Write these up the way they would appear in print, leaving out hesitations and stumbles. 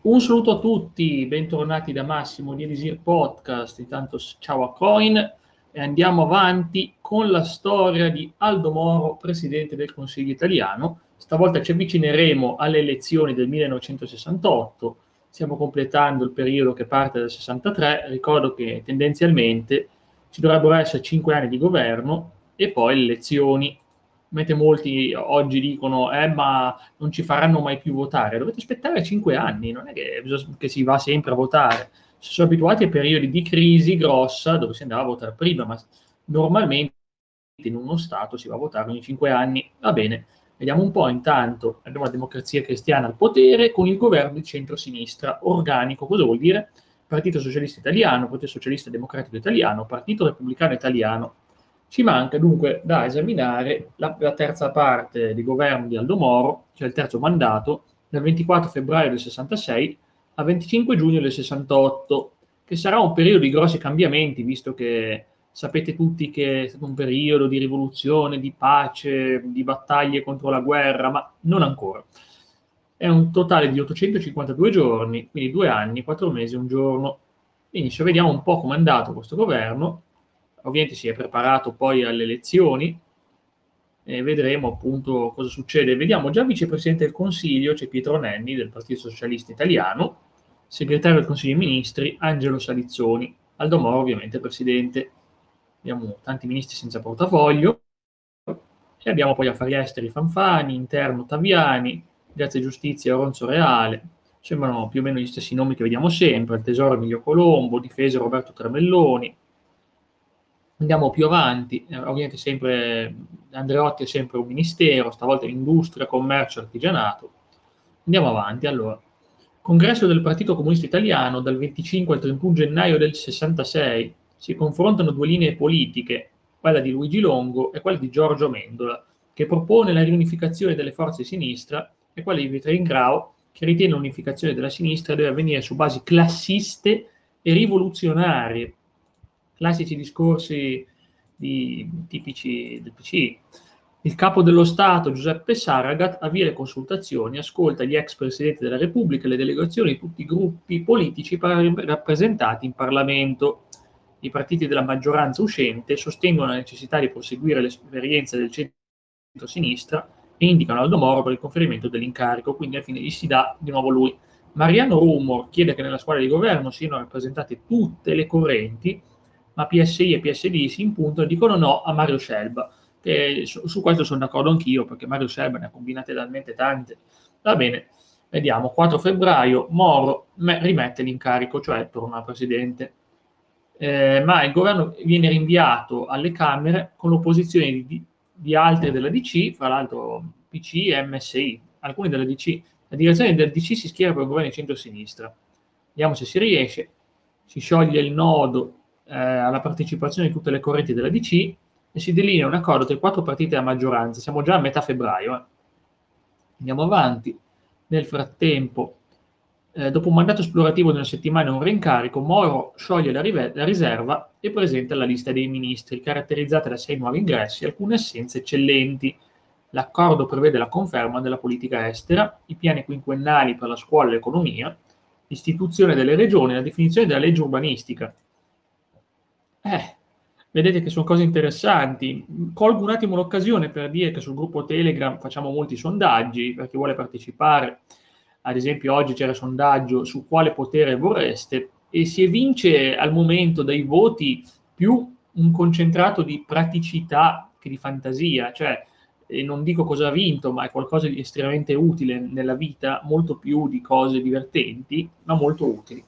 Un saluto a tutti, bentornati da Massimo di Elisir Podcast. Intanto ciao a Coin e andiamo avanti con la storia di Aldo Moro, presidente del Consiglio italiano. Stavolta ci avvicineremo alle elezioni del 1968, stiamo completando il periodo che parte dal 63, ricordo che tendenzialmente ci dovrebbero essere 5 anni di governo e poi le elezioni. Mentre molti oggi dicono ma non ci faranno mai più votare, dovete aspettare 5 anni, non è che si va sempre a votare. Si sono abituati a periodi di crisi grossa dove si andava a votare prima, ma normalmente in uno Stato si va a votare ogni 5 anni. Va bene, vediamo un po'. Intanto abbiamo la Democrazia Cristiana al potere con il governo di centrosinistra organico. Cosa vuol dire? Partito Socialista Italiano, Partito Socialista Democratico Italiano, Partito Repubblicano Italiano. Ci manca dunque da esaminare la terza parte di governo di Aldo Moro, cioè il terzo mandato, dal 24 febbraio del 66 al 25 giugno del 68, che sarà un periodo di grossi cambiamenti, visto che sapete tutti che è stato un periodo di rivoluzione, di pace, di battaglie contro la guerra, ma non ancora. È un totale di 852 giorni, quindi 2 anni, 4 mesi, 1 giorno. Quindi se vediamo un po' come è andato questo governo, ovviamente si è preparato poi alle elezioni e vedremo appunto cosa succede. Vediamo già vicepresidente del Consiglio, c'è Pietro Nenni del Partito Socialista Italiano, segretario del Consiglio dei Ministri Angelo Salizzoni, Aldo Moro ovviamente presidente. Abbiamo tanti ministri senza portafoglio e abbiamo poi affari esteri Fanfani, interno Taviani, grazia e giustizia Oronzo Reale, sembrano più o meno gli stessi nomi che vediamo sempre, il tesoro Emilio Colombo, difesa Roberto Tremelloni. Andiamo più avanti, ovviamente sempre Andreotti è sempre un ministero, stavolta industria, commercio, artigianato. Andiamo avanti, allora. Congresso del Partito Comunista Italiano dal 25 al 31 gennaio del 66. Si confrontano 2 linee politiche, quella di Luigi Longo e quella di Giorgio Amendola, che propone la riunificazione delle forze di sinistra, e quella di Pietro Ingrao, che ritiene l'unificazione della sinistra deve avvenire su basi classiste e rivoluzionarie. Classici discorsi tipici del PC. Il capo dello Stato, Giuseppe Saragat, avvia le consultazioni, ascolta gli ex presidenti della Repubblica e le delegazioni di tutti i gruppi politici rappresentati in Parlamento. I partiti della maggioranza uscente sostengono la necessità di proseguire l'esperienza del centro-sinistra e indicano Aldo Moro per il conferimento dell'incarico, quindi alla fine gli si dà di nuovo lui. Mariano Rumor chiede che nella squadra di governo siano rappresentate tutte le correnti, ma PSI e PSD si impuntano e dicono no a Mario Scelba, che su questo sono d'accordo anch'io, perché Mario Scelba ne ha combinate talmente tante. Va bene, vediamo, 4 febbraio Moro rimette l'incarico, cioè torna presidente, ma il governo viene rinviato alle Camere con l'opposizione di altri della DC, fra l'altro PC e MSI, alcuni della DC. La direzione del DC si schiera per il governo di centro-sinistra. Vediamo se si riesce, si scioglie il nodo alla partecipazione di tutte le correnti della DC e si delinea un accordo tra i 4 partiti della maggioranza. Siamo già a metà febbraio. Andiamo avanti. Nel frattempo, dopo un mandato esplorativo di 1 settimana e un reincarico, Moro scioglie la riserva e presenta la lista dei ministri, caratterizzata da 6 nuovi ingressi e alcune assenze eccellenti. L'accordo prevede la conferma della politica estera, i piani quinquennali per la scuola e l'economia, l'istituzione delle regioni e la definizione della legge urbanistica. Vedete che sono cose interessanti. Colgo un attimo l'occasione per dire che sul gruppo Telegram facciamo molti sondaggi per chi vuole partecipare. Ad esempio oggi c'era sondaggio su quale potere vorreste e si evince al momento dai voti più un concentrato di praticità che di fantasia, cioè non dico cosa ha vinto, ma è qualcosa di estremamente utile nella vita, molto più di cose divertenti, ma molto utili.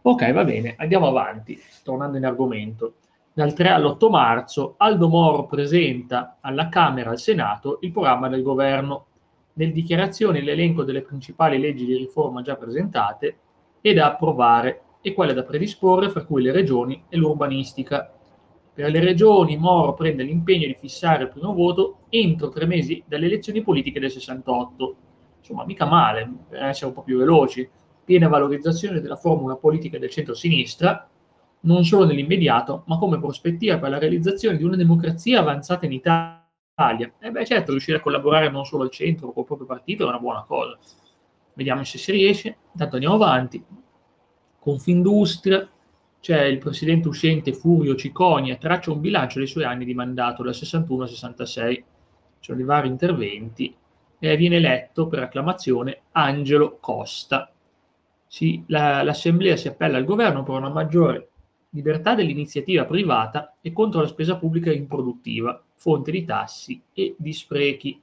Ok, va bene, andiamo avanti, tornando in argomento. Dal 3 all'8 marzo Aldo Moro presenta alla Camera e al Senato il programma del governo, nel dichiarazione l'elenco delle principali leggi di riforma già presentate e da approvare e quelle da predisporre, fra cui le regioni e l'urbanistica. Per le regioni Moro prende l'impegno di fissare il primo voto entro 3 mesi dalle elezioni politiche del 68. Insomma, mica male, per essere un po' più veloci. Piena valorizzazione della formula politica del centro-sinistra, non solo nell'immediato, ma come prospettiva per la realizzazione di una democrazia avanzata in Italia. E beh, certo, riuscire a collaborare non solo al centro, col proprio partito è una buona cosa. vediamo se si riesce, intanto andiamo avanti. Confindustria, cioè il presidente uscente Furio Ciconia traccia un bilancio dei suoi anni di mandato dal 61 al 66, cioè dei vari interventi, e viene eletto per acclamazione Angelo Costa. L'assemblea si appella al governo per una maggiore libertà dell'iniziativa privata e contro la spesa pubblica improduttiva, fonte di tassi e di sprechi.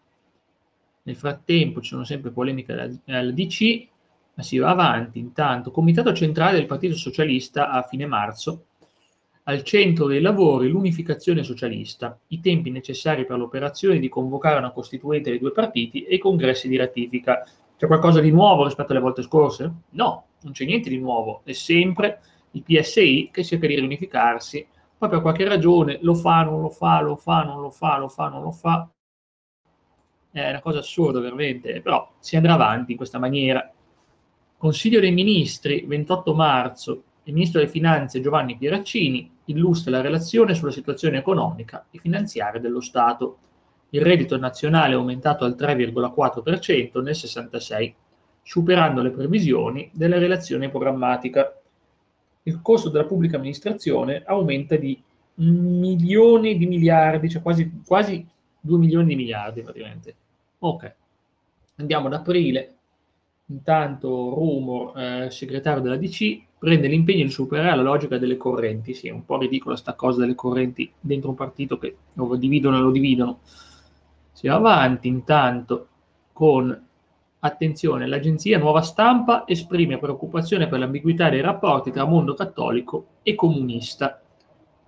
Nel frattempo ci sono sempre polemiche alla DC, ma si va avanti. Intanto, Comitato Centrale del Partito Socialista a fine marzo, al centro dei lavori l'unificazione socialista, i tempi necessari per l'operazione di convocare una costituente dei due partiti e i congressi di ratifica. C'è qualcosa di nuovo rispetto alle volte scorse? No, non c'è niente di nuovo, è sempre il PSI che cerca di riunificarsi, poi per qualche ragione lo fa, non lo fa, lo fa, non lo fa, lo fa, non lo fa. È una cosa assurda veramente, però si andrà avanti in questa maniera. Consiglio dei Ministri, 28 marzo, il Ministro delle Finanze Giovanni Pieraccini illustra la relazione sulla situazione economica e finanziaria dello Stato. Il reddito nazionale è aumentato al 3,4% nel 66, superando le previsioni della relazione programmatica. Il costo della pubblica amministrazione aumenta di milioni di miliardi, cioè quasi 2 milioni di miliardi praticamente. Ok, andiamo ad aprile. Intanto Rumor, segretario della DC, prende l'impegno di superare la logica delle correnti. Sì, è un po' ridicola sta cosa delle correnti dentro un partito che lo dividono e lo dividono. Si va avanti intanto con attenzione. L'agenzia Nuova Stampa esprime preoccupazione per l'ambiguità dei rapporti tra mondo cattolico e comunista.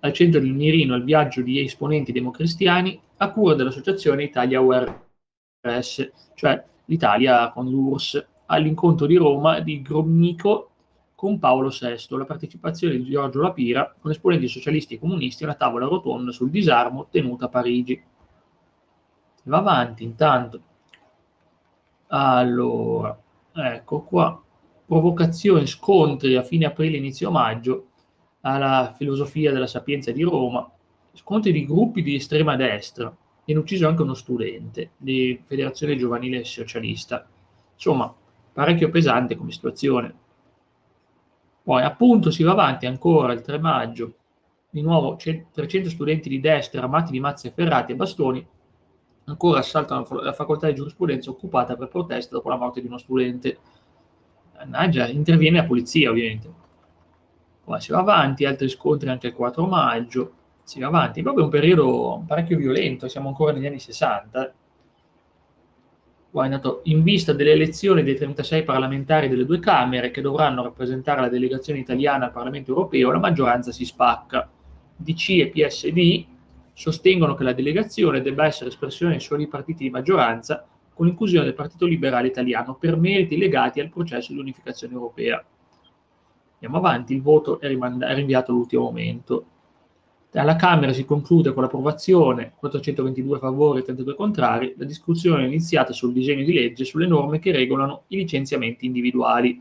Al centro del mirino il viaggio di esponenti democristiani a cura dell'associazione Italia URSS, cioè l'Italia con l'URSS, all'incontro di Roma di Gromnico con Paolo VI, la partecipazione di Giorgio La Pira con esponenti socialisti e comunisti alla tavola rotonda sul disarmo tenuta a Parigi. Va avanti intanto. Allora, ecco qua. Provocazioni, scontri a fine aprile, inizio maggio alla filosofia della Sapienza di Roma. Scontri di gruppi di estrema destra. Viene ucciso anche uno studente di Federazione Giovanile Socialista. Insomma, parecchio pesante come situazione. Poi appunto si va avanti ancora il 3 maggio. Di nuovo 300 studenti di destra armati di mazze ferrate e bastoni ancora assaltano la facoltà di giurisprudenza occupata per protesta dopo la morte di uno studente. Mannaggia, interviene la polizia ovviamente. Poi si va avanti, altri scontri anche il 4 maggio, si va avanti, è proprio un periodo parecchio violento, siamo ancora negli anni 60. Poi è nato in vista delle elezioni dei 36 parlamentari delle due Camere che dovranno rappresentare la delegazione italiana al Parlamento europeo, la maggioranza si spacca. DC e PSD sostengono che la delegazione debba essere espressione dei soli partiti di maggioranza, con l'inclusione del Partito Liberale Italiano per meriti legati al processo di unificazione europea. Andiamo avanti, il voto è rinviato all'ultimo momento. Alla Camera si conclude con l'approvazione, 422 favori e 32 contrari, la discussione è iniziata sul disegno di legge sulle norme che regolano i licenziamenti individuali.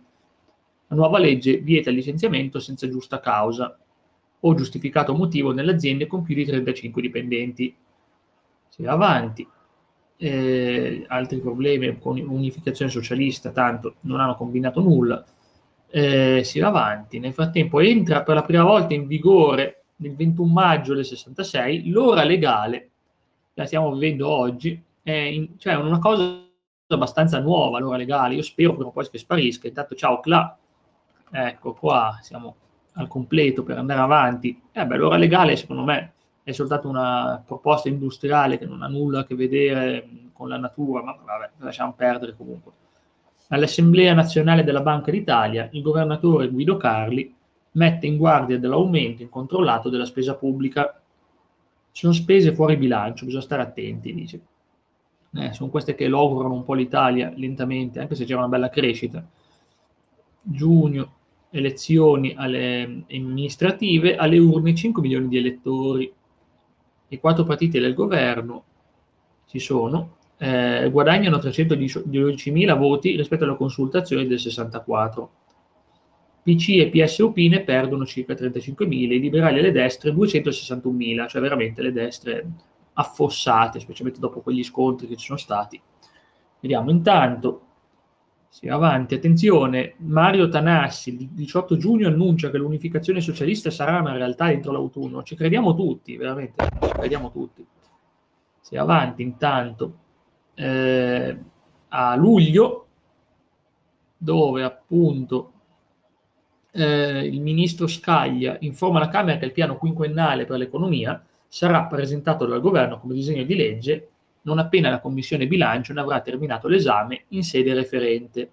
La nuova legge vieta il licenziamento senza giusta causa o giustificato motivo nelle aziende con più di 35 dipendenti. Si va avanti. Altri problemi con unificazione socialista, tanto non hanno combinato nulla. Si va avanti. Nel frattempo entra per la prima volta in vigore nel 21 maggio del 66 l'ora legale. La stiamo vivendo oggi. Cioè una cosa abbastanza nuova l'ora legale. Io spero prima o poi che sparisca. Intanto ciao Cla. Ecco qua, siamo al completo per andare avanti. L'ora legale secondo me è soltanto una proposta industriale che non ha nulla a che vedere con la natura, ma vabbè, lasciamo perdere comunque. All'Assemblea Nazionale della Banca d'Italia il governatore Guido Carli mette in guardia dell'aumento incontrollato della spesa pubblica. Ci sono spese fuori bilancio, bisogna stare attenti, dice. Sono queste che logorano un po' l'Italia lentamente, anche se c'era una bella crescita. Giugno, elezioni amministrative, alle urne 5 milioni di elettori. I 4 partiti del governo ci sono, guadagnano 312.000 voti rispetto alla consultazione del 64. PC e PSUP ne perdono circa 35.000, i liberali e le destre 261.000, cioè veramente le destre affossate, specialmente dopo quegli scontri che ci sono stati. Vediamo intanto. Sì, avanti, attenzione, Mario Tanassi, il 18 giugno annuncia che l'unificazione socialista sarà una realtà entro l'autunno. Ci crediamo tutti, veramente, ci crediamo tutti. Sì, avanti, intanto. A luglio, dove appunto il ministro Scaglia informa la Camera che il piano quinquennale per l'economia sarà presentato dal governo come disegno di legge non appena la Commissione Bilancio ne avrà terminato l'esame in sede referente.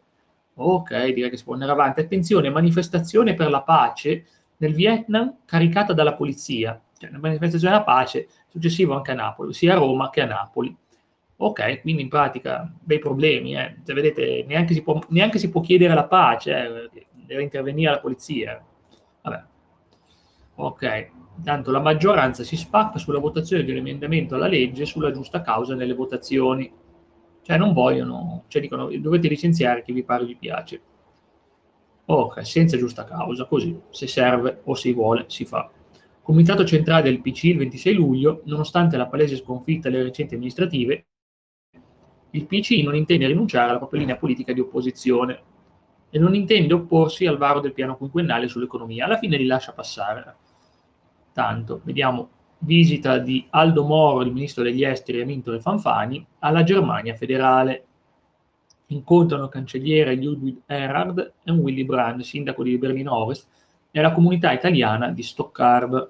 Ok, direi che si può andare avanti. Attenzione, manifestazione per la pace nel Vietnam caricata dalla polizia. Cioè, una manifestazione della pace successiva anche a Napoli, sia a Roma che a Napoli. Ok, quindi in pratica dei problemi. Cioè, vedete, neanche si può chiedere la pace, deve intervenire la polizia. Vabbè. Ok. Tanto la maggioranza si spacca sulla votazione di un emendamento alla legge sulla giusta causa nelle votazioni. Cioè non vogliono, cioè dicono dovete licenziare chi vi pare vi piace. Ok, senza giusta causa, così, se serve o si vuole, si fa. Comitato centrale del PC il 26 luglio, nonostante la palese sconfitta alle recenti amministrative, il PC non intende rinunciare alla propria linea politica di opposizione e non intende opporsi al varo del piano quinquennale sull'economia. Alla fine li lascia passare. Tanto, vediamo, visita di Aldo Moro, il ministro degli esteri Amintore Fanfani, alla Germania federale. Incontrano il cancelliere Ludwig Erhard e Willy Brandt, sindaco di Berlino Ovest, nella comunità italiana di Stoccarda.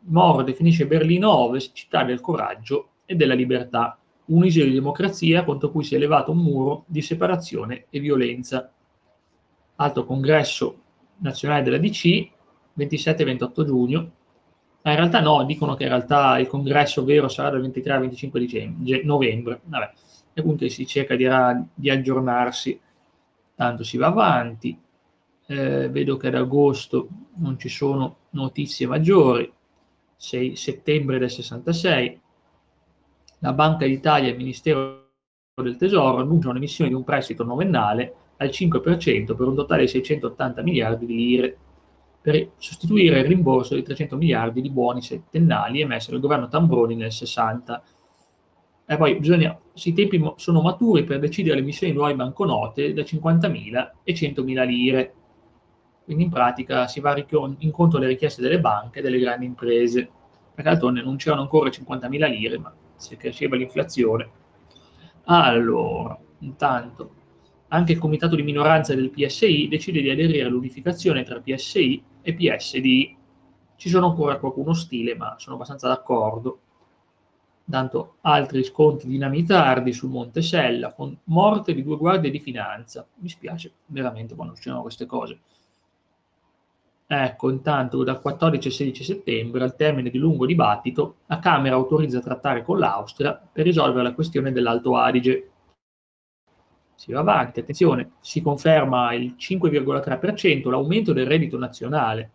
Moro definisce Berlino Ovest città del coraggio e della libertà, un isola di democrazia contro cui si è elevato un muro di separazione e violenza. Altro congresso nazionale della DC, 27 e 28 giugno. In realtà no, dicono che in realtà il congresso vero sarà dal 23 al 25 novembre. Vabbè, e appunto si cerca di aggiornarsi. Tanto si va avanti. Vedo che ad agosto non ci sono notizie maggiori. 6 settembre del 66. La Banca d'Italia e il Ministero del Tesoro annunciano l'emissione di un prestito novennale al 5% per un totale di 680 miliardi di lire, per sostituire il rimborso di 300 miliardi di buoni settennali emessi dal governo Tambroni nel 60. E poi i tempi sono maturi per decidere l'emissione di nuove banconote da 50.000 e 100.000 lire. Quindi in pratica si va incontro alle richieste delle banche e delle grandi imprese, perché d'altronde non c'erano ancora 50.000 lire, ma si cresceva l'inflazione. Allora, intanto, anche il comitato di minoranza del PSI decide di aderire all'unificazione tra PSI e PSD. Ci sono ancora qualcuno ostile, ma sono abbastanza d'accordo. Tanto altri scontri dinamitardi su Montesella, con morte di 2 guardie di finanza. Mi spiace veramente quando succedono queste cose. Ecco, intanto dal 14 al 16 settembre, al termine di lungo dibattito, la Camera autorizza a trattare con l'Austria per risolvere la questione dell'Alto Adige. Si va avanti, attenzione, si conferma il 5,3% l'aumento del reddito nazionale.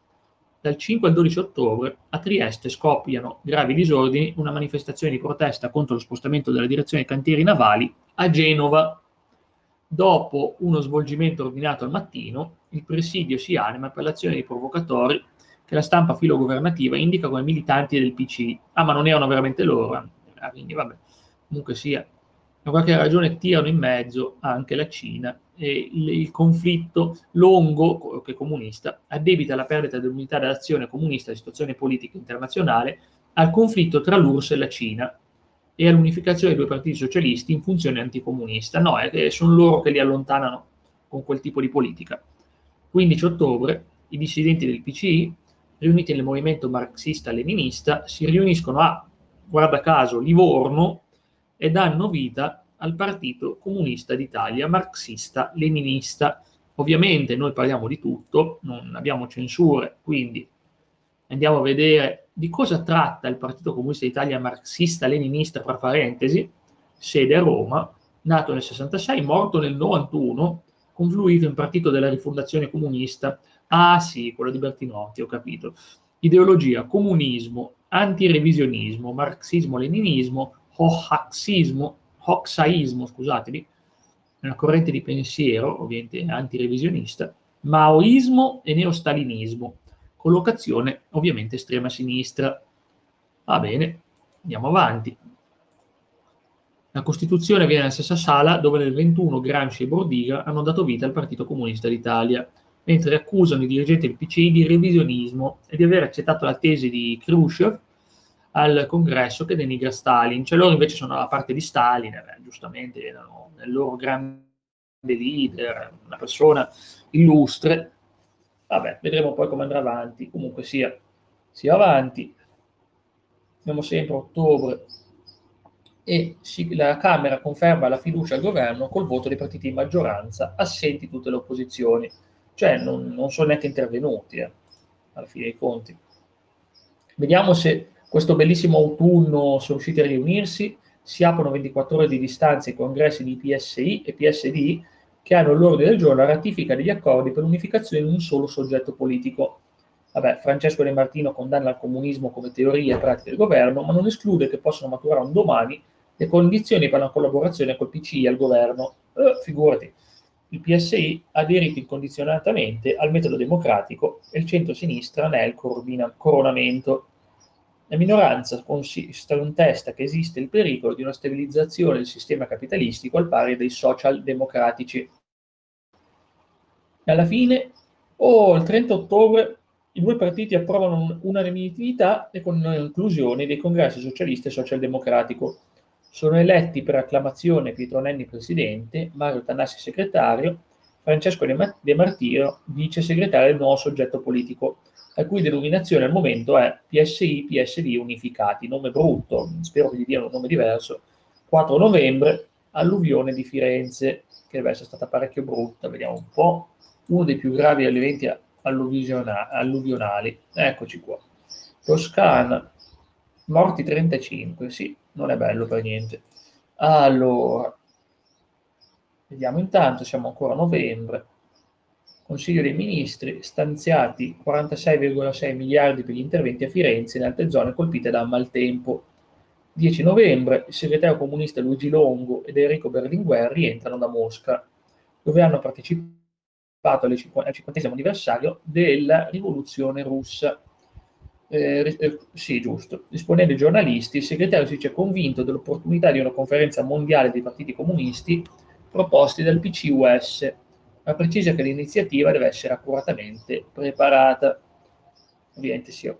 Dal 5 al 12 ottobre a Trieste scoppiano gravi disordini, una manifestazione di protesta contro lo spostamento della direzione dei cantieri navali a Genova. Dopo uno svolgimento ordinato al mattino, il presidio si anima per l'azione dei provocatori che la stampa filogovernativa indica come militanti del PC. Ah, ma non erano veramente loro, quindi vabbè, comunque sia. Per qualche ragione tirano in mezzo anche la Cina e il conflitto. Longo, che è comunista, addebita la perdita dell'unità dell'azione comunista di situazione politica internazionale al conflitto tra l'URSS e la Cina e all'unificazione dei 2 partiti socialisti in funzione anticomunista. No, è che sono loro che li allontanano con quel tipo di politica. 15 ottobre i dissidenti del PCI, riuniti nel movimento marxista-leninista, si riuniscono a, guarda caso, Livorno, e danno vita al Partito Comunista d'Italia, marxista-leninista. Ovviamente noi parliamo di tutto, non abbiamo censure, quindi andiamo a vedere di cosa tratta il Partito Comunista d'Italia, marxista-leninista, tra parentesi, sede a Roma, nato nel 66, morto nel 91, confluito in Partito della Rifondazione Comunista. Ah sì, quello di Bertinotti, ho capito. Ideologia, comunismo, antirevisionismo, marxismo-leninismo, hoxaismo, scusatevi, una corrente di pensiero ovviamente antirevisionista, maoismo e neostalinismo, collocazione ovviamente estrema sinistra. Va bene, andiamo avanti. La Costituzione viene nella stessa sala dove nel 21 Gramsci e Bordiga hanno dato vita al Partito Comunista d'Italia, mentre accusano i dirigenti del PCI di revisionismo e di aver accettato la tesi di Khrushchev al congresso che denigra Stalin. Cioè loro invece sono dalla parte di Stalin, giustamente erano il loro grande leader, una persona illustre. Vabbè, vedremo poi come andrà avanti, comunque sia avanti. Siamo sempre a ottobre e la Camera conferma la fiducia al governo col voto dei partiti in maggioranza, assenti tutte le opposizioni. Cioè non sono neanche intervenuti, alla fine dei conti. Vediamo se questo bellissimo autunno sono riusciti a riunirsi. Si aprono 24 ore di distanza i congressi di PSI e PSD che hanno all'ordine del giorno la ratifica degli accordi per l'unificazione in un solo soggetto politico. Vabbè, Francesco De Martino condanna il comunismo come teoria e pratica del governo, ma non esclude che possano maturare un domani le condizioni per una collaborazione col PCI al governo. Figurati. Il PSI ha aderito incondizionatamente al metodo democratico e il centro-sinistra ne è il coronamento. La minoranza contesta che esiste il pericolo di una stabilizzazione del sistema capitalistico al pari dei social-democratici. Alla fine, il 30 ottobre, i due partiti approvano unanimità e con inclusione dei congressi socialista e social-democratico. Sono eletti per acclamazione Pietro Nenni presidente, Mario Tanassi segretario, Francesco De Martino vice segretario del nuovo soggetto politico, la cui denominazione al momento è PSI-PSD unificati, nome brutto, spero che gli diano un nome diverso. 4 novembre, alluvione di Firenze, che deve essere stata parecchio brutta, vediamo un po', uno dei più gravi eventi alluvionali, eccoci qua. Toscana, morti 35, sì. Non è bello per niente. Allora, vediamo intanto, siamo ancora a novembre. Consiglio dei Ministri, stanziati 46,6 miliardi per gli interventi a Firenze e in altre zone colpite da maltempo. 10 novembre, il segretario comunista Luigi Longo ed Enrico Berlinguer rientrano da Mosca, dove hanno partecipato al 50° anniversario della rivoluzione russa. Sì, giusto. Disponendo ai giornalisti, il segretario si dice convinto dell'opportunità di una conferenza mondiale dei partiti comunisti proposti dal PC US, ma precisa che l'iniziativa deve essere accuratamente preparata. Ovviamente sì,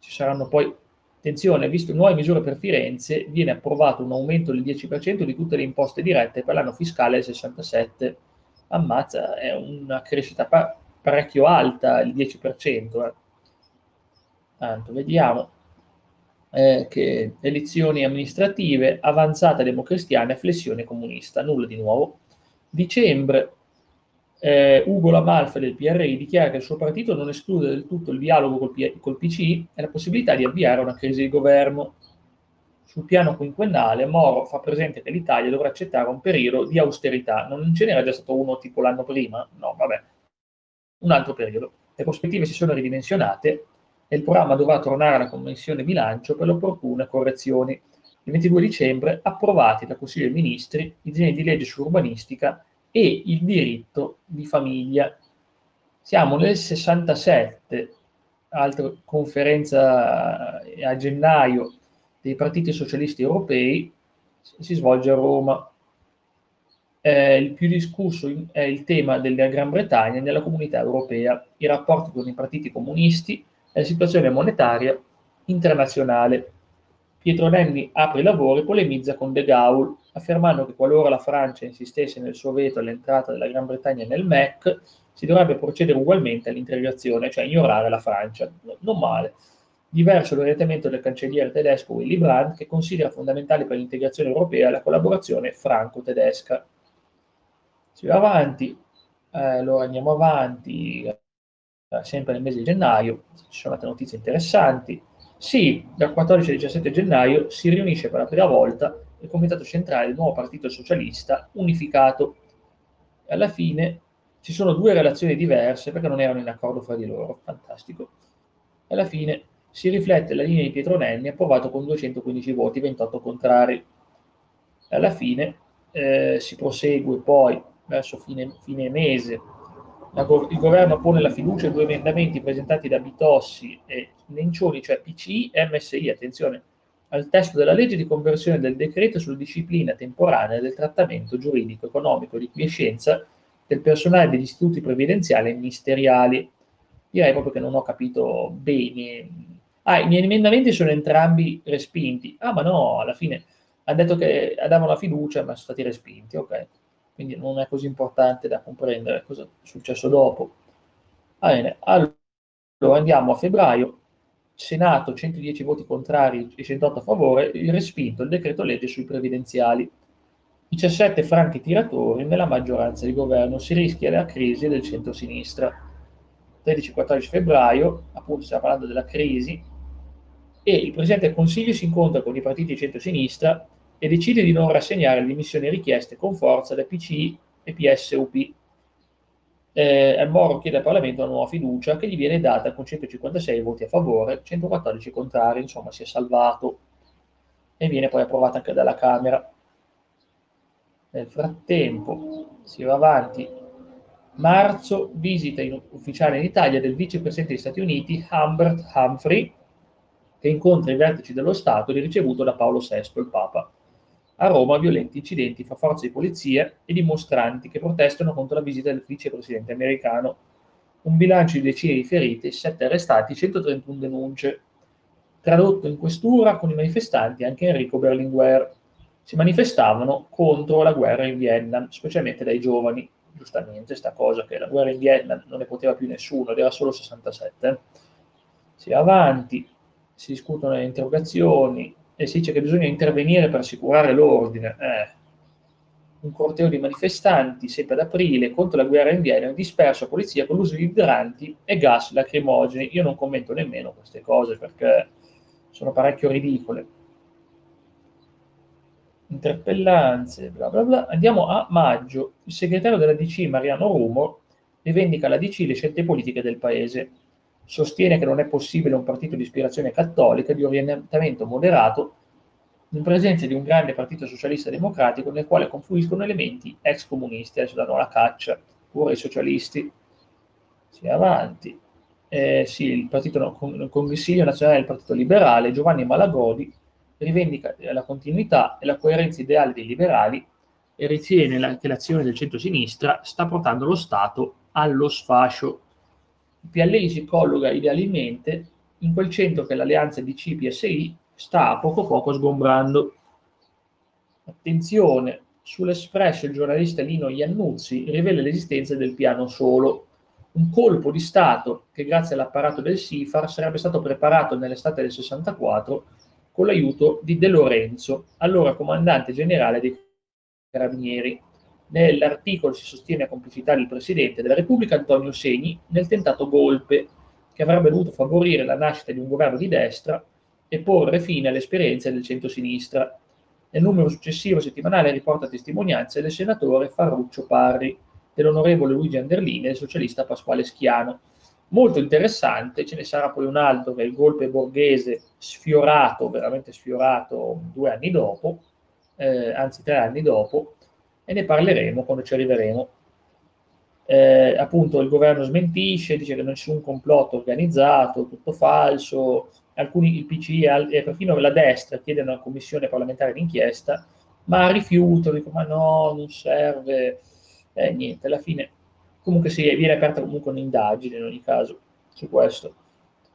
ci saranno poi... Attenzione, visto nuove misure per Firenze, viene approvato un aumento del 10% di tutte le imposte dirette per l'anno fiscale del 67. Ammazza, è una crescita parecchio alta, il 10%, Tanto, vediamo che elezioni amministrative, avanzata democristiana e flessione comunista, nulla di nuovo. Dicembre, Ugo La Malfa del PRI dichiara che il suo partito non esclude del tutto il dialogo col PCI e la possibilità di avviare una crisi di governo. Sul piano quinquennale, Moro fa presente che l'Italia dovrà accettare un periodo di austerità. Non ce n'era già stato uno tipo l'anno prima? No, vabbè. Un altro periodo. Le prospettive si sono ridimensionate. E il programma dovrà tornare alla Commissione Bilancio per le opportune correzioni. Il 22 dicembre approvati dal Consiglio dei Ministri i disegni di legge sull'urbanistica e il diritto di famiglia. Siamo nel 67, altra conferenza a gennaio dei partiti socialisti europei, si svolge a Roma. Il più discusso è il tema della Gran Bretagna nella comunità europea, i rapporti con i partiti comunisti, la situazione monetaria internazionale. Pietro Nenni apre i lavori e polemizza con De Gaulle, affermando che qualora la Francia insistesse nel suo veto all'entrata della Gran Bretagna nel MEC, si dovrebbe procedere ugualmente all'integrazione, cioè ignorare la Francia. Non male. Diverso l'orientamento del cancelliere tedesco Willy Brandt, che considera fondamentale per l'integrazione europea la collaborazione franco-tedesca. Si va avanti, allora andiamo avanti. Sempre nel mese di gennaio, ci sono altre notizie interessanti. Sì, dal 14 al 17 gennaio si riunisce per la prima volta il Comitato Centrale del nuovo Partito Socialista unificato. Alla fine ci sono due relazioni diverse perché non erano in accordo fra di loro. Fantastico. Alla fine si riflette la linea di Pietro Nenni, approvato con 215 voti, 28 contrari. Alla fine si prosegue poi verso fine mese. Il governo pone la fiducia ai due emendamenti presentati da Bitossi e Nencioni, cioè PCI e MSI, attenzione, al testo della legge di conversione del decreto sulla disciplina temporanea del trattamento giuridico, economico e di quiescenza del personale degli istituti previdenziali e ministeriali. Direi proprio che non ho capito bene. I miei emendamenti sono entrambi respinti. Ma no, alla fine hanno detto che davano la fiducia, ma sono stati respinti, ok. Quindi non è così importante da comprendere cosa è successo dopo. Bene, allora andiamo a febbraio. Senato, 110 voti contrari e 108 a favore, respinto il decreto legge sui previdenziali. 17 franchi tiratori nella maggioranza di governo, si rischia la crisi del centro-sinistra. 13-14 febbraio, appunto stiamo parlando della crisi, e il Presidente del Consiglio si incontra con i partiti di centro-sinistra e decide di non rassegnare le dimissioni richieste con forza da PCI e PSUP. Moro chiede al Parlamento una nuova fiducia che gli viene data con 156 voti a favore, 114 contrari, insomma si è salvato, e viene poi approvata anche dalla Camera. Nel frattempo si va avanti. Marzo, visita ufficiale in Italia del vicepresidente degli Stati Uniti Hubert Humphrey, che incontra i vertici dello Stato ed è ricevuto da Paolo VI, il Papa. A Roma, violenti incidenti fra forze di polizia e dimostranti che protestano contro la visita del vicepresidente americano. Un bilancio di decine di feriti, 7 arrestati, 131 denunce. Tradotto in questura con i manifestanti anche Enrico Berlinguer. Si manifestavano contro la guerra in Vietnam, specialmente dai giovani. Giustamente, sta cosa che la guerra in Vietnam non ne poteva più nessuno, ed era solo 67. Si va avanti, si discutono le interrogazioni, e si dice che bisogna intervenire per assicurare l'ordine. Un corteo di manifestanti, sempre ad aprile, contro la guerra in Vietnam, disperso a polizia con l'uso di idranti e gas lacrimogeni. Io non commento nemmeno queste cose perché sono parecchio ridicole. Interpellanze, bla bla bla. Andiamo a maggio. Il segretario della DC, Mariano Rumor, rivendica alla DC le scelte politiche del paese. Sostiene che non è possibile un partito di ispirazione cattolica di orientamento moderato in presenza di un grande partito socialista democratico nel quale confluiscono elementi ex comunisti, adesso danno la caccia, pure i socialisti. Si avanti. Il partito Consiglio Nazionale del Partito Liberale, Giovanni Malagodi, rivendica la continuità e la coerenza ideale dei liberali e ritiene che l'azione del centro-sinistra sta portando lo Stato allo sfascio. Il PLI si colloca idealmente in quel centro che l'alleanza di DC-PSI sta a poco poco sgombrando. Attenzione, sull'Espresso il giornalista Lino Iannuzzi rivela l'esistenza del piano solo, un colpo di Stato che grazie all'apparato del SIFAR sarebbe stato preparato nell'estate del 64 con l'aiuto di De Lorenzo, allora comandante generale dei Carabinieri. Nell'articolo si sostiene la complicità del Presidente della Repubblica Antonio Segni nel tentato golpe che avrebbe dovuto favorire la nascita di un governo di destra e porre fine all'esperienza del centro-sinistra. Nel numero successivo settimanale riporta testimonianze del senatore Ferruccio Parri, dell'onorevole Luigi Anderlini e del socialista Pasquale Schiano. Molto interessante, ce ne sarà poi un altro che è il golpe borghese sfiorato, veramente sfiorato 2 anni dopo, anzi 3 anni dopo, e ne parleremo quando ci arriveremo. Appunto il governo smentisce, dice che non c'è un complotto organizzato, tutto falso, alcuni il PCI e perfino la destra chiedono una commissione parlamentare d'inchiesta, ma rifiutano, dicono ma no, non serve, niente, alla fine... Comunque sì, viene aperta comunque un'indagine in ogni caso su questo.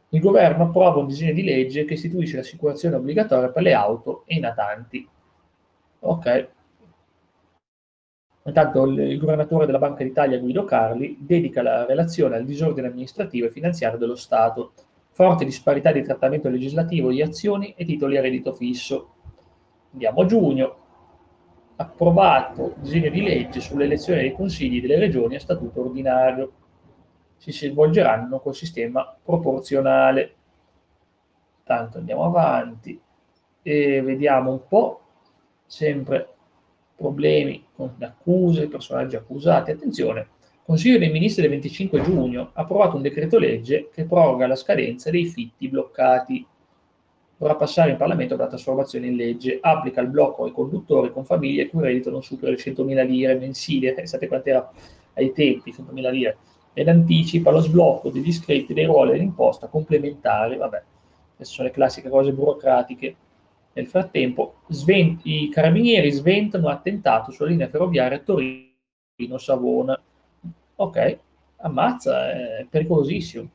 Il governo approva un disegno di legge che istituisce l'assicurazione obbligatoria per le auto e i natanti. Ok. Intanto il governatore della Banca d'Italia Guido Carli dedica la relazione al disordine amministrativo e finanziario dello Stato, forte disparità di trattamento legislativo di azioni e titoli a reddito fisso. Andiamo a giugno. Approvato il disegno di legge sull'elezione dei consigli delle regioni a statuto ordinario. Si svolgeranno col sistema proporzionale. Tanto andiamo avanti e vediamo un po'. Sempre problemi con accuse, personaggi accusati. Attenzione, Consiglio dei Ministri del 25 giugno ha approvato un decreto legge che proroga la scadenza dei fitti bloccati. Dovrà passare in Parlamento per la trasformazione in legge, applica il blocco ai conduttori con famiglie il cui reddito non supera le 100.000 lire mensili, pensate quant'era ai tempi, 100.000 lire, ed anticipa lo sblocco degli iscritti dei ruoli dell'imposta complementare, vabbè, queste sono le classiche cose burocratiche, Nel frattempo i carabinieri sventano attentato sulla linea ferroviaria Torino-Savona. Ok, ammazza, è pericolosissimo.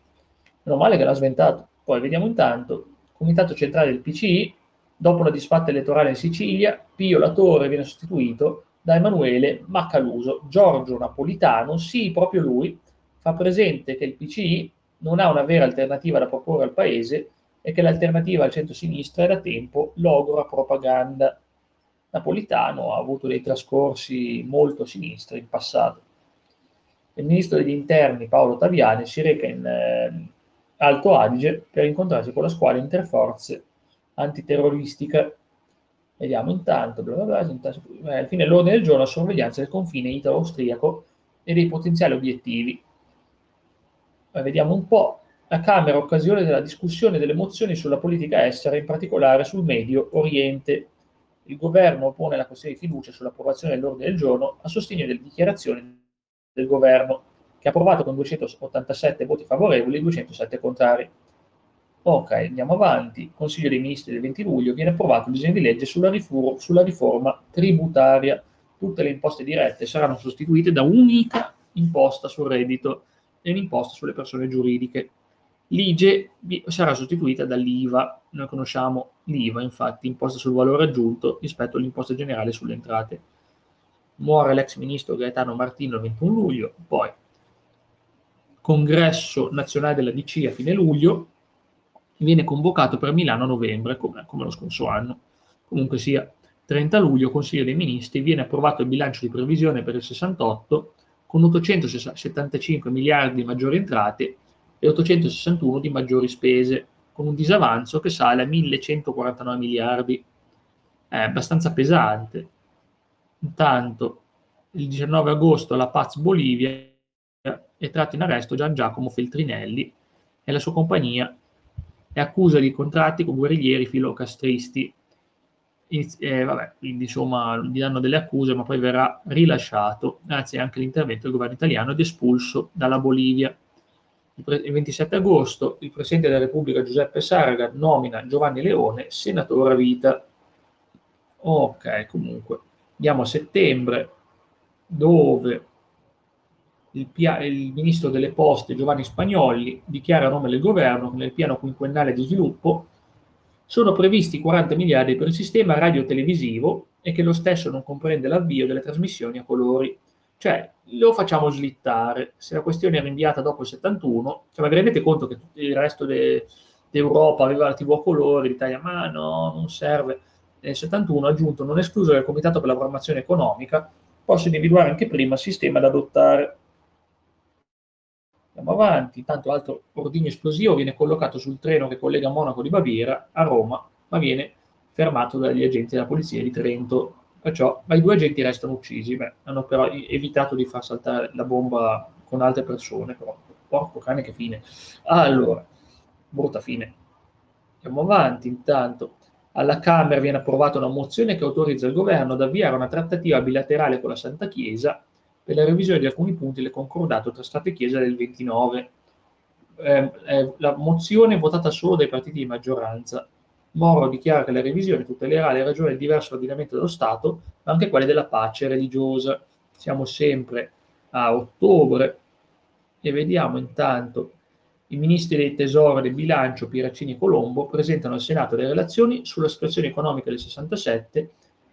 Meno male che l'ha sventato. Poi vediamo intanto, Comitato Centrale del PCI, dopo la disfatta elettorale in Sicilia, Pio La Torre viene sostituito da Emanuele Maccaluso. Giorgio Napolitano, sì, proprio lui, fa presente che il PCI non ha una vera alternativa da proporre al paese e che l'alternativa al centro-sinistra è da tempo logora propaganda. Napolitano ha avuto dei trascorsi molto a sinistra in passato. Il ministro degli interni Paolo Taviani si reca in Alto Adige per incontrarsi con la squadra interforze antiterroristica. Vediamo intanto, alla fine l'ordine del giorno, la sorveglianza del confine italo-austriaco e dei potenziali obiettivi. Vediamo un po'. La Camera, occasione della discussione delle mozioni sulla politica estera, in particolare sul Medio Oriente. Il governo pone la questione di fiducia sull'approvazione dell'ordine del giorno a sostegno delle dichiarazioni del governo, che ha approvato con 287 voti favorevoli e 207 contrari. Ok, andiamo avanti. Consiglio dei Ministri del 20 luglio viene approvato il disegno di legge sulla riforma tributaria. Tutte le imposte dirette saranno sostituite da un'unica imposta sul reddito e un'imposta sulle persone giuridiche. L'IGE sarà sostituita dall'IVA. Noi conosciamo l'IVA, infatti, imposta sul valore aggiunto rispetto all'imposta generale sulle entrate. Muore l'ex ministro Gaetano Martino il 21 luglio. Poi, congresso nazionale della DC a fine luglio, viene convocato per Milano a novembre, come lo scorso anno. Comunque sia, 30 luglio, Consiglio dei Ministri, viene approvato il bilancio di previsione per il 68, con 875 miliardi di maggiori entrate e 861 di maggiori spese, con un disavanzo che sale a 1.149 miliardi. È abbastanza pesante. Intanto, il 19 agosto, alla Paz Bolivia, è tratto in arresto Gian Giacomo Feltrinelli e la sua compagnia e accusa di contratti con guerriglieri filocastristi. Quindi insomma gli danno delle accuse, ma poi verrà rilasciato, grazie anche all'intervento del governo italiano, ed espulso dalla Bolivia. Il 27 agosto il Presidente della Repubblica Giuseppe Saragat nomina Giovanni Leone senatore a vita. Ok, comunque andiamo a settembre, dove il Ministro delle Poste Giovanni Spagnolli dichiara a nome del governo che nel piano quinquennale di sviluppo sono previsti 40 miliardi per il sistema radiotelevisivo e che lo stesso non comprende l'avvio delle trasmissioni a colori. Cioè, lo facciamo slittare. Se la questione era inviata dopo il 71, cioè, ma vi rendete conto che il resto d'Europa aveva la TV a colori, l'Italia, ma no, non serve. Nel 71 ha aggiunto, non escluso che il Comitato per la Formazione Economica possa individuare anche prima il sistema da adottare. Andiamo avanti, intanto altro ordigno esplosivo viene collocato sul treno che collega Monaco di Baviera a Roma, ma viene fermato dagli agenti della polizia di Trento. Perciò, ma i due agenti restano uccisi. Hanno però evitato di far saltare la bomba con altre persone, però porco cane che fine. Allora, brutta fine. Andiamo avanti, intanto alla Camera viene approvata una mozione che autorizza il governo ad avviare una trattativa bilaterale con la Santa Chiesa per la revisione di alcuni punti del concordato tra Stato e Chiesa del 29. La mozione è votata solo dai partiti di maggioranza. Moro dichiara che la revisione tutelerà le ragioni del diverso ordinamento dello Stato, ma anche quelle della pace religiosa. Siamo sempre a ottobre e vediamo intanto i ministri del Tesoro e del Bilancio, Pieraccini e Colombo, presentano al Senato le relazioni sulla situazione economica del 67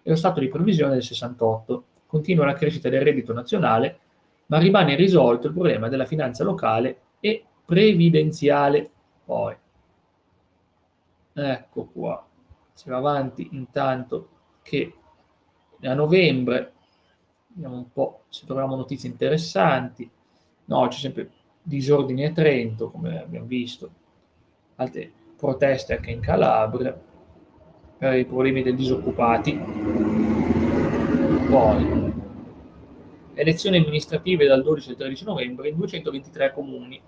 e lo stato di previsione del 68. Continua la crescita del reddito nazionale, ma rimane irrisolto il problema della finanza locale e previdenziale. Poi, ecco qua, si va avanti intanto che a novembre, vediamo un po' se troviamo notizie interessanti. No, c'è sempre disordini a Trento, come abbiamo visto, altre proteste anche in Calabria per i problemi dei disoccupati. Poi, elezioni amministrative dal 12 al 13 novembre in 223 comuni.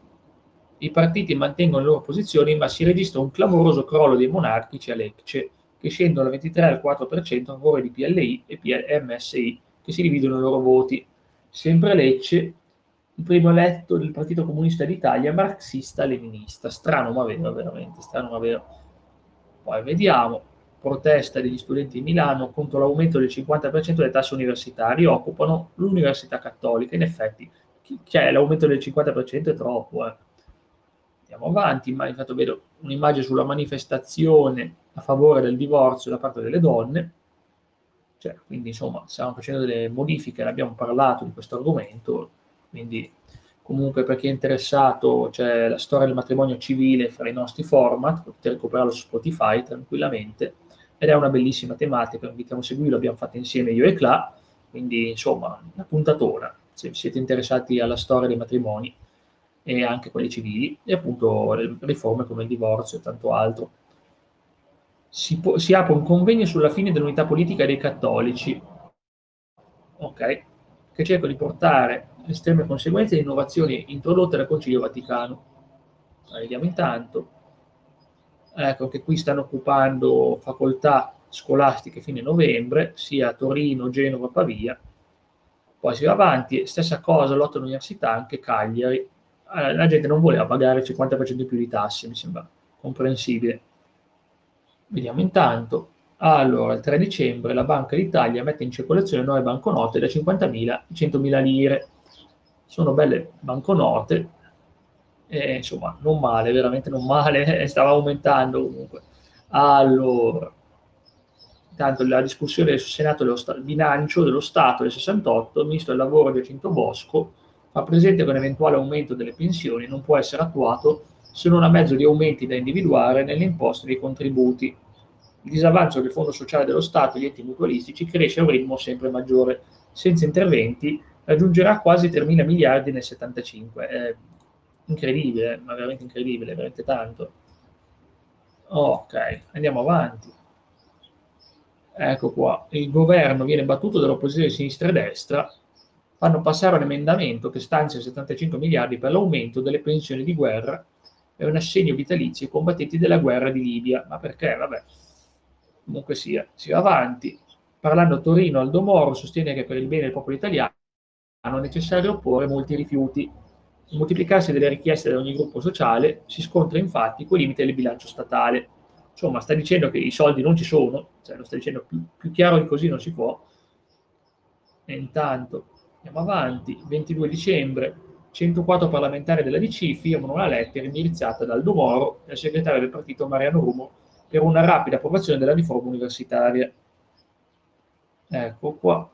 I partiti mantengono le loro posizioni, ma si registra un clamoroso crollo dei monarchici a Lecce, che scendono dal 23 al 4% a favore di PLI e PMSI, che si dividono i loro voti. Sempre a Lecce, il primo eletto del Partito Comunista d'Italia, marxista-leninista. Strano ma vero, veramente, strano ma vero. Poi vediamo. protesta degli studenti di Milano contro l'aumento del 50% delle tasse universitarie, occupano l'Università Cattolica. In effetti, l'aumento del 50% è troppo. Andiamo avanti, ma infatti vedo un'immagine sulla manifestazione a favore del divorzio da parte delle donne. Cioè, quindi, insomma, stiamo facendo delle modifiche, abbiamo parlato di questo argomento, quindi comunque per chi è interessato c'è la storia del matrimonio civile fra i nostri format, potete recuperarlo su Spotify tranquillamente, ed è una bellissima tematica, vi invitiamo a seguirlo, l'abbiamo fatta insieme io e Cla, quindi insomma una puntatona, se siete interessati alla storia dei matrimoni e anche quelli civili, e appunto le riforme come il divorzio e tanto altro. Si apre un convegno sulla fine dell'unità politica dei cattolici, ok, che cerca di portare estreme conseguenze e innovazioni introdotte dal Concilio Vaticano. La vediamo intanto. Ecco che qui stanno occupando facoltà scolastiche fine novembre, sia Torino, Genova, Pavia. Poi si va avanti, stessa cosa, lotta all'università, anche Cagliari. La gente non voleva pagare il 50% in più di tasse, mi sembra comprensibile. Vediamo intanto, allora, il 3 dicembre la Banca d'Italia mette in circolazione nuove banconote da 50.000 a 100.000 lire. Sono belle banconote, e, insomma, non male, veramente non male, stava aumentando comunque. Allora, intanto la discussione sul Senato del bilancio dello Stato del 68, il ministro del lavoro Giacinto Bosco fa presente che un eventuale aumento delle pensioni non può essere attuato se non a mezzo di aumenti da individuare nelle imposte dei contributi. Il disavanzo del Fondo Sociale dello Stato e gli enti mutualistici cresce a un ritmo sempre maggiore, senza interventi raggiungerà quasi 3.000 miliardi nel 75. È incredibile, ma veramente incredibile, veramente tanto. Ok, andiamo avanti. Ecco qua, il governo viene battuto dall'opposizione di sinistra e destra, fanno passare un emendamento che stanzia 75 miliardi per l'aumento delle pensioni di guerra e un assegno vitalizio ai combattenti della guerra di Libia. Ma perché? Vabbè, comunque sia, si va avanti. Parlando a Torino, Aldo Moro sostiene che per il bene del popolo italiano è necessario opporre molti rifiuti. Il moltiplicarsi delle richieste da ogni gruppo sociale si scontra infatti con i limiti del bilancio statale. Insomma, sta dicendo che i soldi non ci sono, cioè lo sta dicendo più chiaro di così non si può. E intanto andiamo avanti, 22 dicembre, 104 parlamentari della DC firmano una lettera indirizzata da Aldo Moro e al segretario del partito Mariano Rumor per una rapida approvazione della riforma universitaria. Ecco qua.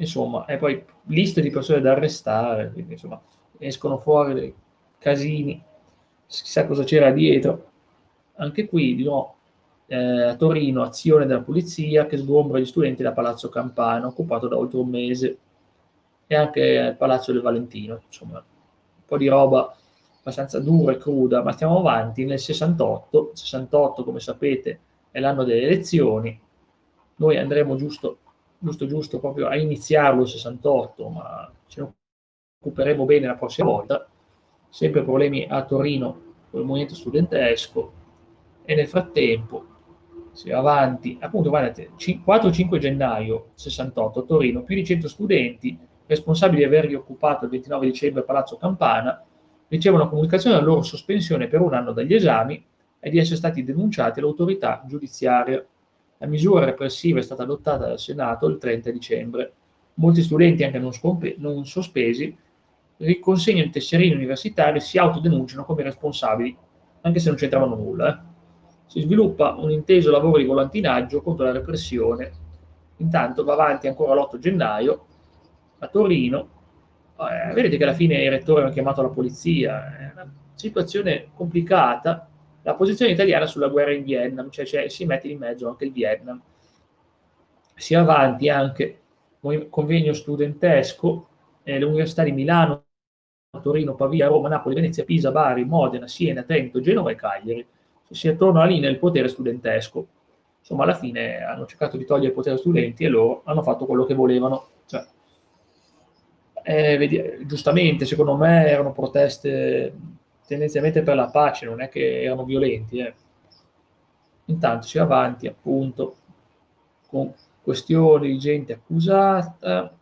Insomma, e poi liste di persone da arrestare, quindi insomma, escono fuori dei casini, chissà cosa c'era dietro. Anche qui, di nuovo, a Torino, azione della polizia che sgombra gli studenti da Palazzo Campano, occupato da oltre un mese. E anche al Palazzo del Valentino, insomma, un po' di roba abbastanza dura e cruda, ma stiamo avanti nel 68, 68 come sapete è l'anno delle elezioni, noi andremo giusto proprio a iniziarlo il 68, ma ce ne occuperemo bene la prossima volta, sempre problemi a Torino con il movimento studentesco, e nel frattempo si va avanti, appunto guardate, 4-5 gennaio 68 a Torino, più di 100 studenti, responsabili di averli occupato il 29 dicembre a Palazzo Campana, ricevono comunicazione della loro sospensione per un anno dagli esami e di essere stati denunciati all'autorità giudiziaria. La misura repressiva è stata adottata dal Senato il 30 dicembre. Molti studenti, anche non sospesi, riconsegnano il tesserino universitario e si autodenunciano come responsabili, anche se non c'entravano nulla. Si sviluppa un inteso lavoro di volantinaggio contro la repressione. Intanto va avanti ancora l'8 gennaio, a Torino, vedete che alla fine il rettore ha chiamato la polizia, è una situazione complicata, la posizione italiana sulla guerra in Vietnam, cioè si mette in mezzo anche il Vietnam, si va avanti anche convegno studentesco, le università di Milano, Torino, Pavia, Roma, Napoli, Venezia, Pisa, Bari, Modena, Siena, Trento, Genova e Cagliari, si attorna alla linea del potere studentesco, insomma alla fine hanno cercato di togliere il potere agli studenti e loro hanno fatto quello che volevano, cioè giustamente, secondo me, erano proteste tendenzialmente per la pace, non è che erano violenti. Intanto si va avanti, appunto, con questioni di gente accusata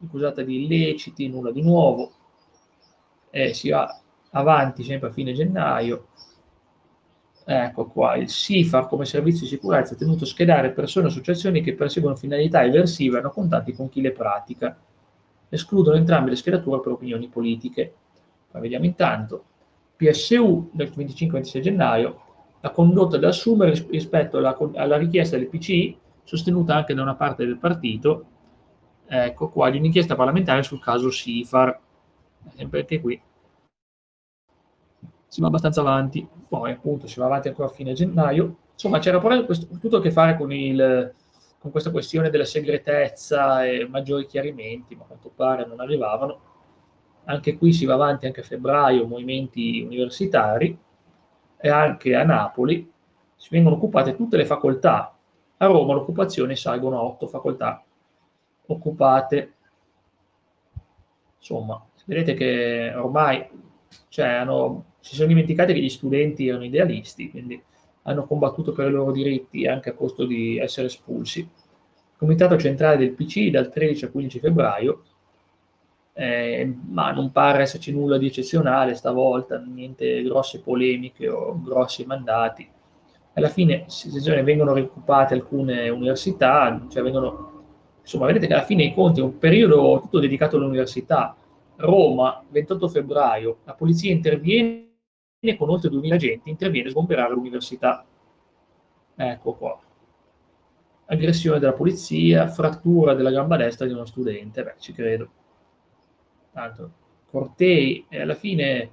di illeciti, nulla di nuovo. Si va avanti sempre a fine gennaio. Ecco qua, il SIFA come servizio di sicurezza è tenuto a schedare persone o associazioni che perseguono finalità eversive e hanno contatti con chi le pratica. Escludono entrambe le schedature per opinioni politiche. Ma vediamo intanto. PSU del 25-26 gennaio, la condotta da assumere rispetto alla richiesta del PCI, sostenuta anche da una parte del partito, ecco qua, di un'inchiesta parlamentare sul caso SIFAR. Sempre anche qui si va abbastanza avanti, poi appunto si va avanti ancora a fine gennaio. Insomma, c'era pure tutto a che fare con questa questione della segretezza e maggiori chiarimenti, ma a quanto pare non arrivavano. Anche qui si va avanti anche a febbraio, movimenti universitari, e anche a Napoli si vengono occupate tutte le facoltà. A Roma l'occupazione salgono a 8 facoltà occupate. Insomma, vedete che ormai si sono dimenticati che gli studenti erano idealisti, quindi hanno combattuto per i loro diritti anche a costo di essere espulsi. Comitato centrale del PC dal 13 al 15 febbraio, ma non pare esserci nulla di eccezionale stavolta, niente grosse polemiche o grossi mandati. Alla fine vengono recuperate alcune università, insomma, vedete che alla fine i conti è un periodo tutto dedicato all'università. Roma, 28 febbraio, la polizia interviene con oltre 2000 agenti, interviene a sgomberare l'università. Ecco qua. Aggressione della polizia, frattura della gamba destra di uno studente. Beh, ci credo. Tanto, cortei, alla fine,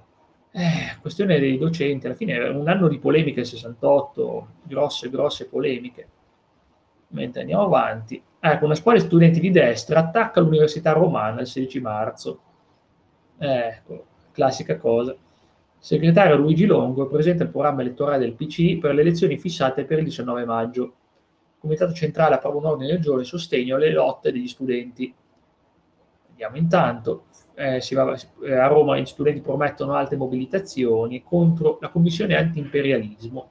questione dei docenti, alla fine un anno di polemiche il 68, grosse polemiche. Mentre andiamo avanti. Ecco, una squadra di studenti di destra attacca l'università romana il 16 marzo. Ecco, classica cosa. Segretario Luigi Longo presenta il programma elettorale del PC per le elezioni fissate per il 19 maggio. Comitato centrale approva un ordine del giorno in sostegno alle lotte degli studenti. Vediamo intanto, a Roma gli studenti promettono alte mobilitazioni contro la commissione anti-imperialismo.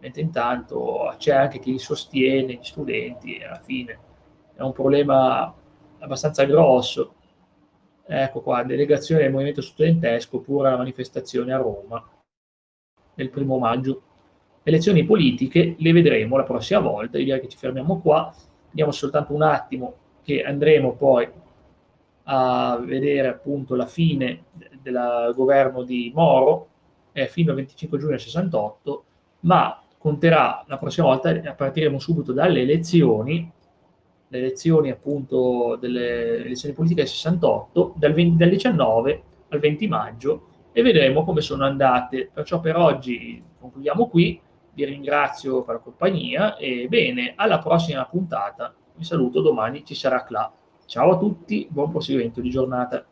Mentre intanto c'è anche chi sostiene gli studenti, alla fine è un problema abbastanza grosso. Ecco qua, delegazione del movimento studentesco pure alla manifestazione a Roma del 1° maggio. Elezioni politiche le vedremo la prossima volta. Io direi che ci fermiamo qua, andiamo soltanto un attimo che andremo poi a vedere appunto la fine del governo di Moro, fino al 25 giugno del 68, ma conterà la prossima volta, partiremo subito dalle elezioni, le elezioni appunto delle elezioni politiche del 68, dal 19 al 20 maggio, e vedremo come sono andate. Perciò per oggi concludiamo qui, vi ringrazio per la compagnia e bene, alla prossima puntata, vi saluto, domani ci sarà Cla. Ciao a tutti, buon proseguimento di giornata.